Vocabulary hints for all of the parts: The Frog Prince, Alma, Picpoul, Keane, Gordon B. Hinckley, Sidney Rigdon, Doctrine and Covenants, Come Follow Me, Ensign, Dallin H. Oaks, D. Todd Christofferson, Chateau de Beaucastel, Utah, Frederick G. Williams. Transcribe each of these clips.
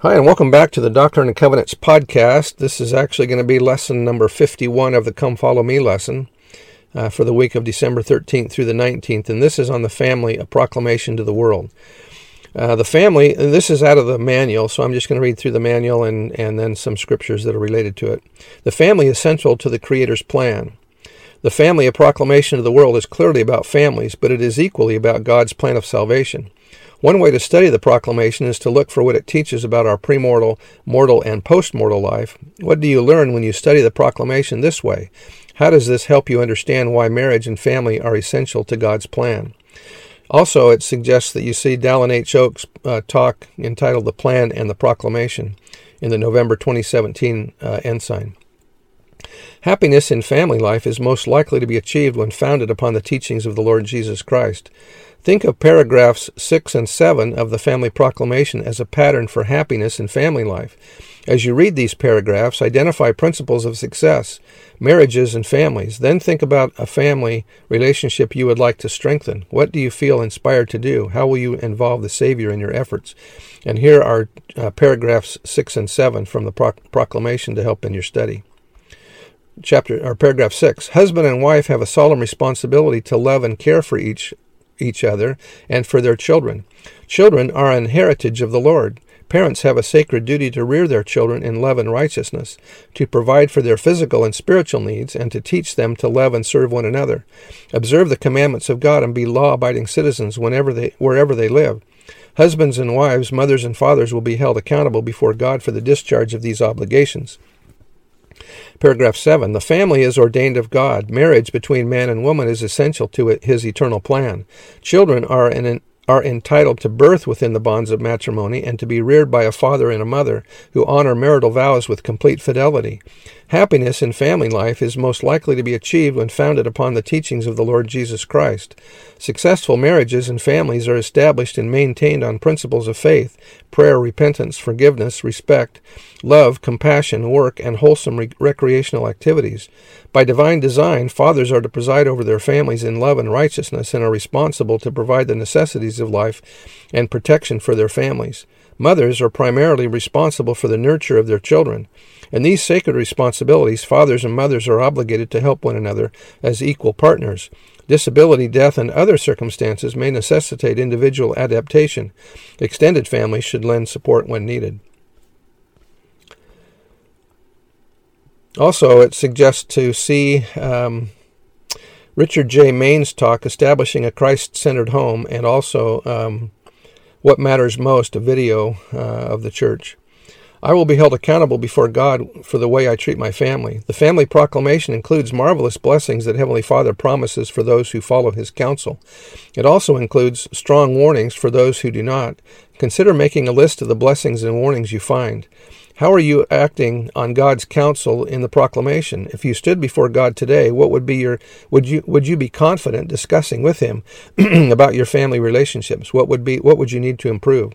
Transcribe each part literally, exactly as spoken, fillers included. Hi, and welcome back to the Doctrine and Covenants podcast. This is actually going to be lesson number fifty-one of the Come Follow Me lesson uh, for the week of December thirteenth through the nineteenth, and this is on the family, a proclamation to the world. Uh, the family, and this is out of the manual, so I'm just going to read through the manual and, and then some scriptures that are related to it. The family is central to the Creator's plan. The family, a proclamation to the world, is clearly about families, but it is equally about God's plan of salvation. One way to study the proclamation is to look for what it teaches about our premortal, mortal, and postmortal life. What do you learn when you study the proclamation this way? How does this help you understand why marriage and family are essential to God's plan? Also, it suggests that you see Dallin H. Oaks' uh, talk entitled The Plan and the Proclamation in the November twenty seventeen uh, Ensign. Happiness in family life is most likely to be achieved when founded upon the teachings of the Lord Jesus Christ. Think of paragraphs six and seven of the Family Proclamation as a pattern for happiness in family life. As you read these paragraphs, identify principles of success, marriages, and families. Then think about a family relationship you would like to strengthen. What do you feel inspired to do? How will you involve the Savior in your efforts? And here are uh, paragraphs six and seven from the proc- proclamation to help in your study. Chapter or paragraph six. Husband and wife have a solemn responsibility to love and care for each each other and for their children. Children are an heritage of the Lord. Parents have a sacred duty to rear their children in love and righteousness, to provide for their physical and spiritual needs, and to teach them to love and serve one another. Observe the commandments of God and be law-abiding citizens whenever they, wherever they live. Husbands and wives, mothers and fathers will be held accountable before God for the discharge of these obligations. Paragraph seven. The family is ordained of God. Marriage between man and woman is essential to his eternal plan. Children are an, are entitled to birth within the bonds of matrimony and to be reared by a father and a mother who honor marital vows with complete fidelity. Happiness in family life is most likely to be achieved when founded upon the teachings of the Lord Jesus Christ. Successful marriages and families are established and maintained on principles of faith, prayer, repentance, forgiveness, respect, love, compassion, work, and wholesome re- recreational activities. By divine design, fathers are to preside over their families in love and righteousness and are responsible to provide the necessities of life and protection for their families. Mothers are primarily responsible for the nurture of their children. In these sacred responsibilities, fathers and mothers are obligated to help one another as equal partners. Disability, death, and other circumstances may necessitate individual adaptation. Extended families should lend support when needed. Also, it suggests to see um, Richard J. Maine's talk, Establishing a Christ-Centered Home, and also um, What Matters Most, a video uh, of the church. I will be held accountable before God for the way I treat my family. The family proclamation includes marvelous blessings that Heavenly Father promises for those who follow His counsel. It also includes strong warnings for those who do not. Consider making a list of the blessings and warnings you find. How are you acting on God's counsel in the proclamation? If you stood before God today, what would be your would you would you be confident discussing with Him about your family relationships? What would be what would you need to improve?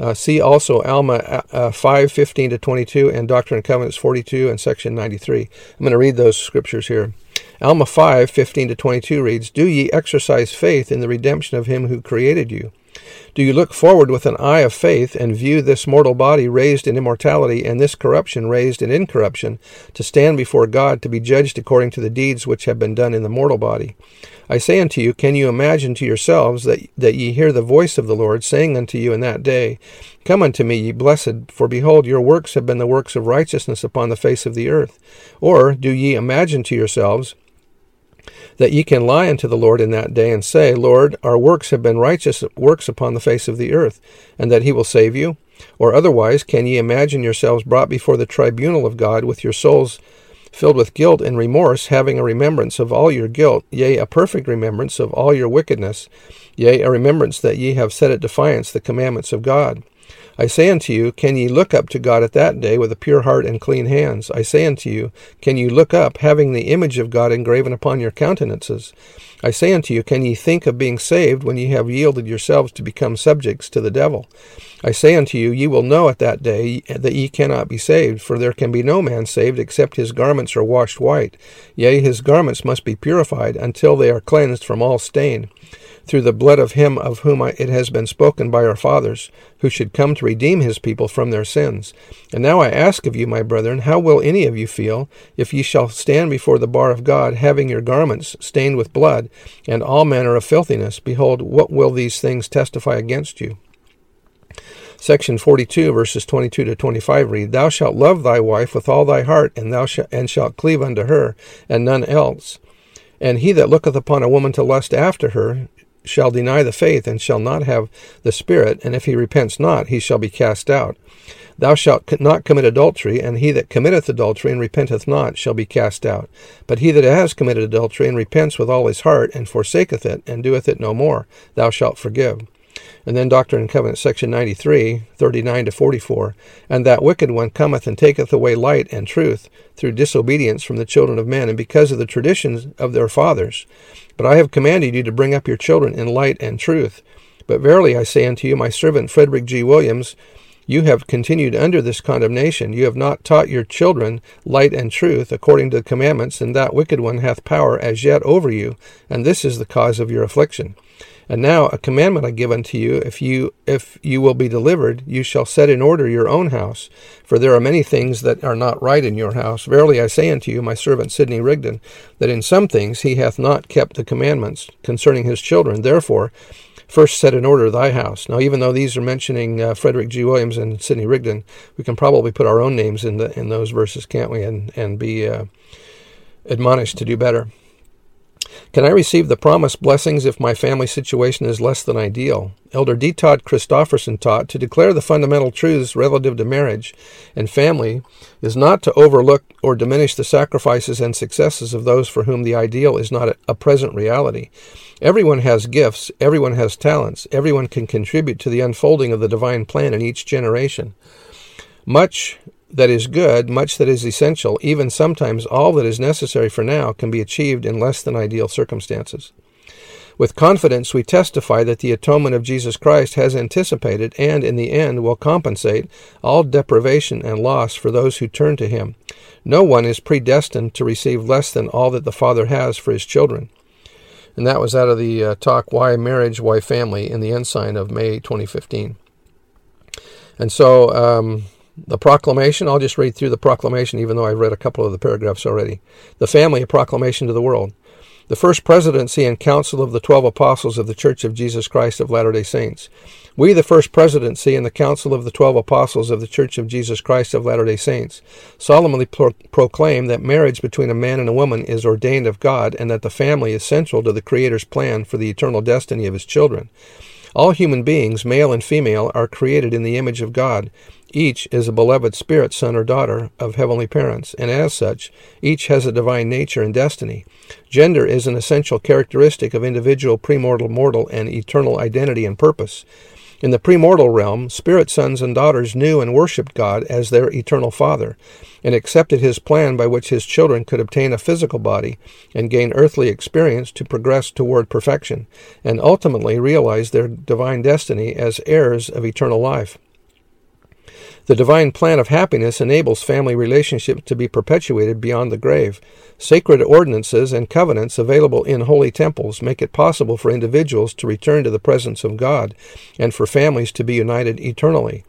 Uh, see also Alma uh, five fifteen to twenty two and Doctrine and Covenants forty two and section ninety three. I'm going to read those scriptures here. Alma five fifteen to twenty two reads, "Do ye exercise faith in the redemption of Him who created you? Do you look forward with an eye of faith and view this mortal body raised in immortality and this corruption raised in incorruption to stand before God to be judged according to the deeds which have been done in the mortal body? I say unto you, can you imagine to yourselves that, that ye hear the voice of the Lord saying unto you in that day, Come unto me, ye blessed, for behold, your works have been the works of righteousness upon the face of the earth. Or do ye imagine to yourselves that ye can lie unto the Lord in that day and say, Lord, our works have been righteous works upon the face of the earth, and that He will save you? Or otherwise, can ye imagine yourselves brought before the tribunal of God with your souls filled with guilt and remorse, having a remembrance of all your guilt, yea, a perfect remembrance of all your wickedness, yea, a remembrance that ye have set at defiance the commandments of God? I say unto you, can ye look up to God at that day with a pure heart and clean hands? I say unto you, can you look up, having the image of God engraven upon your countenances? I say unto you, can ye think of being saved when ye have yielded yourselves to become subjects to the devil? I say unto you, ye will know at that day that ye cannot be saved, for there can be no man saved except his garments are washed white. Yea, his garments must be purified until they are cleansed from all stain, through the blood of him of whom it has been spoken by our fathers, who should come to redeem his people from their sins. And now I ask of you, my brethren, how will any of you feel if ye shall stand before the bar of God, having your garments stained with blood and all manner of filthiness? Behold, what will these things testify against you? Section forty-two, verses twenty-two to twenty-five read, Thou shalt love thy wife with all thy heart, and thou sh- and shalt cleave unto her, and none else. And he that looketh upon a woman to lust after her shall deny the faith, and shall not have the Spirit, and if he repents not, he shall be cast out. Thou shalt not commit adultery, and he that committeth adultery and repenteth not shall be cast out. But he that has committed adultery and repents with all his heart, and forsaketh it, and doeth it no more, thou shalt forgive. And then Doctrine and Covenants, section ninety-three, thirty-nine to forty-four, And that wicked one cometh and taketh away light and truth through disobedience from the children of men, and because of the traditions of their fathers. But I have commanded you to bring up your children in light and truth. But verily I say unto you, my servant Frederick G. Williams, you have continued under this condemnation. You have not taught your children light and truth according to the commandments, and that wicked one hath power as yet over you, and this is the cause of your affliction. And now a commandment I give unto you, if you if you will be delivered, you shall set in order your own house, for there are many things that are not right in your house. Verily I say unto you, my servant Sidney Rigdon, that in some things he hath not kept the commandments concerning his children. Therefore, first set in order thy house. Now, even though these are mentioning uh, Frederick G. Williams and Sidney Rigdon, we can probably put our own names in the in those verses, can't we, and, and be uh, admonished to do better. Can I receive the promised blessings if my family situation is less than ideal? Elder D. Todd Christofferson taught to declare the fundamental truths relative to marriage and family is not to overlook or diminish the sacrifices and successes of those for whom the ideal is not a present reality. Everyone has gifts, everyone has talents, everyone can contribute to the unfolding of the divine plan in each generation. Much that is good, much that is essential, even sometimes all that is necessary for now can be achieved in less than ideal circumstances. With confidence we testify that the atonement of Jesus Christ has anticipated and in the end will compensate all deprivation and loss for those who turn to him. No one is predestined to receive less than all that the Father has for his children. And that was out of the uh, talk, Why Marriage, Why Family, in the Ensign of May twenty fifteen. And so, um... The proclamation, I'll just read through the proclamation, even though I've read a couple of the paragraphs already. The family, a proclamation to the world. The first presidency and council of the twelve apostles of the Church of Jesus Christ of Latter-day Saints. We, the first presidency and the council of the twelve apostles of the Church of Jesus Christ of Latter-day Saints, solemnly pro- proclaim that marriage between a man and a woman is ordained of God, and that the family is central to the Creator's plan for the eternal destiny of his children. All human beings, male and female, are created in the image of God. Each is a beloved spirit son or daughter of heavenly parents, and as such, each has a divine nature and destiny. Gender is an essential characteristic of individual premortal, mortal, and eternal identity and purpose. In the premortal realm, spirit sons and daughters knew and worshipped God as their eternal Father, and accepted his plan by which his children could obtain a physical body and gain earthly experience to progress toward perfection, and ultimately realize their divine destiny as heirs of eternal life. The divine plan of happiness enables family relationships to be perpetuated beyond the grave. Sacred ordinances and covenants available in holy temples make it possible for individuals to return to the presence of God and for families to be united eternally.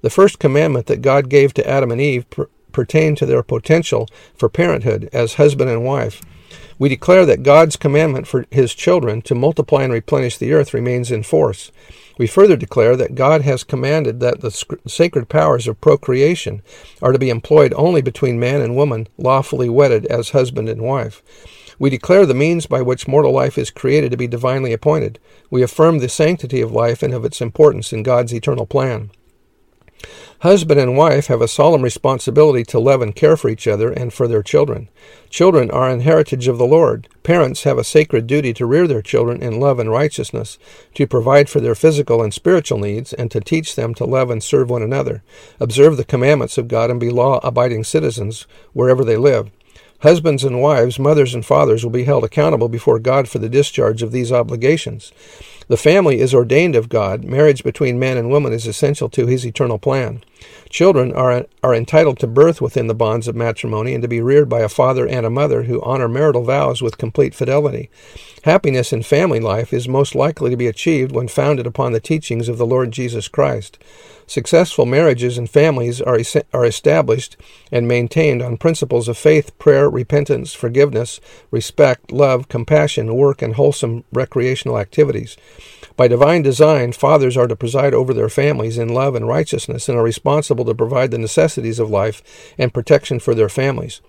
The first commandment that God gave to Adam and Eve per- pertained to their potential for parenthood as husband and wife. We declare that God's commandment for his children to multiply and replenish the earth remains in force. We further declare that God has commanded that the sacred powers of procreation are to be employed only between man and woman, lawfully wedded as husband and wife. We declare the means by which mortal life is created to be divinely appointed. We affirm the sanctity of life and of its importance in God's eternal plan. Husband and wife have a solemn responsibility to love and care for each other and for their children. Children are an heritage of the Lord. Parents have a sacred duty to rear their children in love and righteousness, to provide for their physical and spiritual needs, and to teach them to love and serve one another, observe the commandments of God, and be law-abiding citizens wherever they live. Husbands and wives, mothers and fathers will be held accountable before God for the discharge of these obligations. The family is ordained of God. Marriage between man and woman is essential to his eternal plan. Children are, are entitled to birth within the bonds of matrimony and to be reared by a father and a mother who honor marital vows with complete fidelity. Happiness in family life is most likely to be achieved when founded upon the teachings of the Lord Jesus Christ. Successful marriages and families are es- are established and maintained on principles of faith, prayer, repentance, forgiveness, respect, love, compassion, work, and wholesome recreational activities. By divine design, fathers are to preside over their families in love and righteousness and are responsible to provide the necessities of life and protection for their families.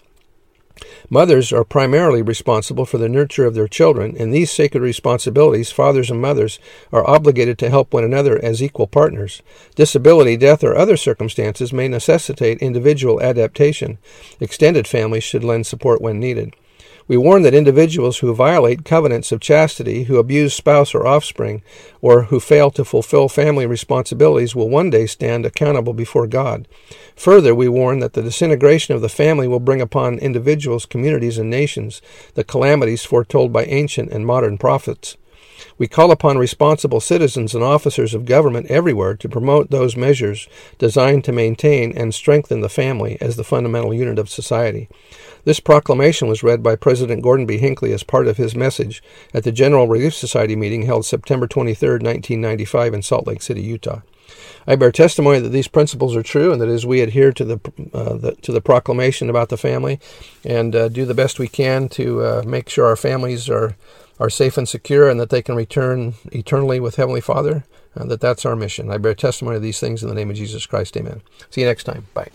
Mothers are primarily responsible for the nurture of their children. In these sacred responsibilities, fathers and mothers are obligated to help one another as equal partners. Disability, death, or other circumstances may necessitate individual adaptation. Extended families should lend support when needed. We warn that individuals who violate covenants of chastity, who abuse spouse or offspring, or who fail to fulfill family responsibilities will one day stand accountable before God. Further, we warn that the disintegration of the family will bring upon individuals, communities, and nations the calamities foretold by ancient and modern prophets. We call upon responsible citizens and officers of government everywhere to promote those measures designed to maintain and strengthen the family as the fundamental unit of society. This proclamation was read by President Gordon B. Hinckley as part of his message at the General Relief Society meeting held September twenty-third, nineteen ninety-five in Salt Lake City, Utah. I bear testimony that these principles are true and that as we adhere to the, uh, the to the proclamation about the family and uh, do the best we can to uh, make sure our families are are safe and secure and that they can return eternally with Heavenly Father, and that that's our mission. I bear testimony to these things in the name of Jesus Christ. Amen. See you next time. Bye.